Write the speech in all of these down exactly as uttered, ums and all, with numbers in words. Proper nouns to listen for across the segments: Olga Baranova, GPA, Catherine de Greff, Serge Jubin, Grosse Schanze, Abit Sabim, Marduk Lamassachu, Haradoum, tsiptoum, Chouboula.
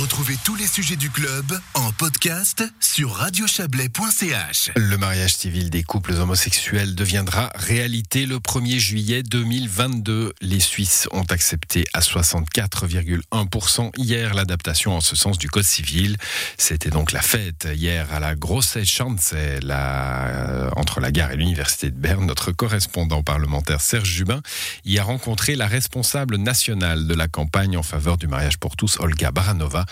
Retrouvez tous les sujets du club en podcast sur radio chablais point c h. Le mariage civil des couples homosexuels deviendra réalité le premier juillet deux mille vingt-deux. Les Suisses ont accepté à soixante-quatre virgule un pour cent hier l'adaptation en ce sens du code civil. C'était donc la fête hier à la Grosse Schanze, la... entre la gare et l'université de Berne. Notre correspondant parlementaire Serge Jubin y a rencontré la responsable nationale de la campagne en faveur du mariage pour tous, Olga Baranova.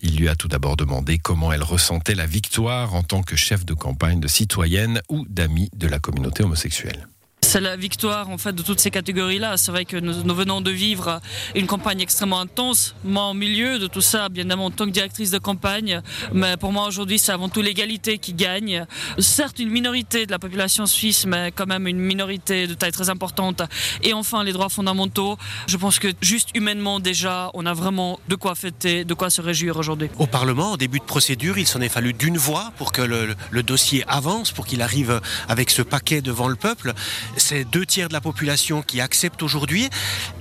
Il lui a tout d'abord demandé comment elle ressentait la victoire en tant que chef de campagne, de citoyenne ou d'amie de la communauté homosexuelle. C'est la victoire en fait de toutes ces catégories-là. C'est vrai que nous, nous venons de vivre une campagne extrêmement intense. Moi, au milieu de tout ça, bien évidemment, en tant que directrice de campagne, mais pour moi aujourd'hui, c'est avant tout l'égalité qui gagne. Certes, une minorité de la population suisse, mais quand même une minorité de taille très importante. Et enfin, les droits fondamentaux. Je pense que juste humainement déjà, on a vraiment de quoi fêter, de quoi se réjouir aujourd'hui. Au Parlement, en début de procédure, il s'en est fallu d'une voix pour que le, le dossier avance, pour qu'il arrive avec ce paquet devant le peuple. C'est deux tiers de la population qui accepte aujourd'hui.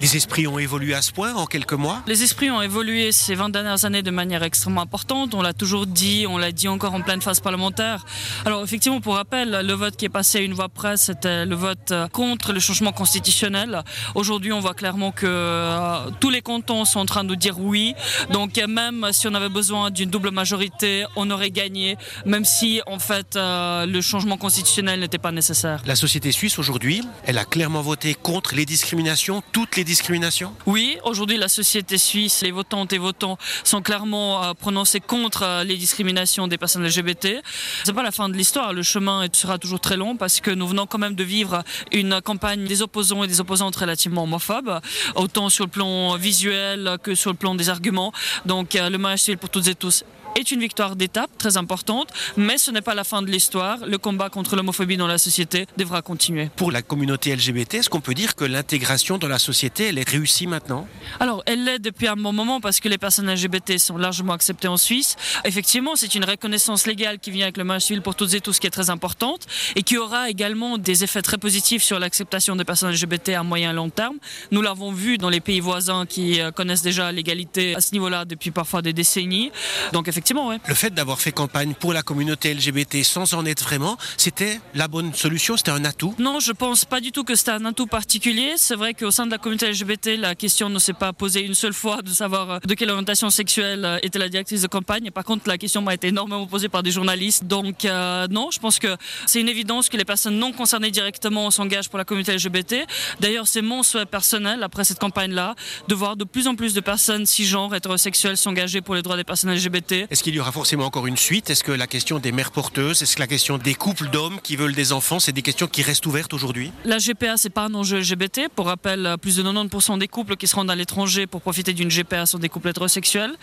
Les esprits ont évolué à ce point en quelques mois. Les esprits ont évolué ces vingt dernières années de manière extrêmement importante. On l'a toujours dit, on l'a dit encore en pleine phase parlementaire. Alors effectivement, pour rappel, le vote qui est passé à une voix près, c'était le vote contre le changement constitutionnel. Aujourd'hui, on voit clairement que euh, tous les cantons sont en train de dire oui. Donc même si on avait besoin d'une double majorité, on aurait gagné, même si en fait euh, le changement constitutionnel n'était pas nécessaire. La société suisse aujourd'hui, elle a clairement voté contre les discriminations, toutes les discriminations. Oui, aujourd'hui la société suisse, les votantes et votants sont clairement euh, prononcés contre euh, les discriminations des personnes L G B T. C'est pas la fin de l'histoire, le chemin sera toujours très long parce que nous venons quand même de vivre une campagne des opposants et des opposantes relativement homophobes, autant sur le plan visuel que sur le plan des arguments. Donc euh, le mariage civil pour toutes et tous est une victoire d'étape très importante, mais ce n'est pas la fin de l'histoire. Le combat contre l'homophobie dans la société devra continuer. Pour la communauté L G B T, est-ce qu'on peut dire que l'intégration dans la société, elle est réussie maintenant ? Alors, elle l'est depuis un bon moment parce que les personnes L G B T sont largement acceptées en Suisse. Effectivement, c'est une reconnaissance légale qui vient avec le mariage civil pour toutes et tous qui est très importante et qui aura également des effets très positifs sur l'acceptation des personnes L G B T à moyen et long terme. Nous l'avons vu dans les pays voisins qui connaissent déjà l'égalité à ce niveau-là depuis parfois des décennies. Donc, effectivement, oui. Le fait d'avoir fait campagne pour la communauté L G B T sans en être vraiment, c'était la bonne solution, c'était un atout ? Non, je pense pas du tout que c'était un atout particulier. C'est vrai qu'au sein de la communauté L G B T, la question ne s'est pas posée une seule fois de savoir de quelle orientation sexuelle était la directrice de campagne. Par contre, la question m'a été énormément posée par des journalistes. Donc euh, non, je pense que c'est une évidence que les personnes non concernées directement s'engagent pour la communauté L G B T. D'ailleurs, c'est mon souhait personnel, après cette campagne-là, de voir de plus en plus de personnes cisgenres, hétérosexuelles s'engager pour les droits des personnes L G B T. Est-ce qu'il y aura forcément encore une suite ? Est-ce que la question des mères porteuses, est-ce que la question des couples d'hommes qui veulent des enfants, c'est des questions qui restent ouvertes aujourd'hui ? La G P A, c'est pas un enjeu L G B T. Pour rappel, plus de quatre-vingt-dix pour cent des couples qui se rendent à l'étranger pour profiter d'une G P A sont des couples hétérosexuels.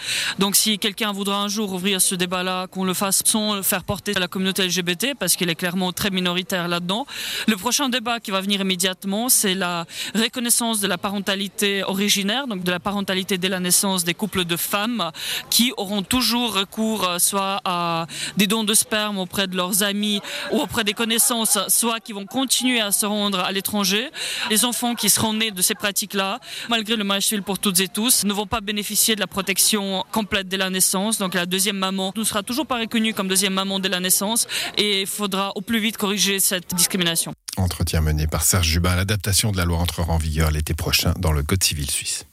Donc si quelqu'un voudra un jour ouvrir ce débat-là, qu'on le fasse sans le faire porter à la communauté L G B T, parce qu'il est clairement très minoritaire là-dedans. Le prochain débat qui va venir immédiatement, c'est la reconnaissance de la parentalité originaire, donc de la parentalité dès la naissance des couples de femmes qui auront toujours recours soit à des dons de sperme auprès de leurs amis ou auprès des connaissances, soit qui vont continuer à se rendre à l'étranger. Les enfants qui seront nés de ces pratiques-là, malgré le mariage civil pour toutes et tous, ne vont pas bénéficier de la protection complète dès la naissance. Donc la deuxième maman ne sera toujours pas reconnue comme deuxième maman dès la naissance et il faudra au plus vite corriger cette discrimination. Entretien mené par Serge Jubin. L'adaptation de la loi entrera en vigueur l'été prochain dans le Code civil suisse.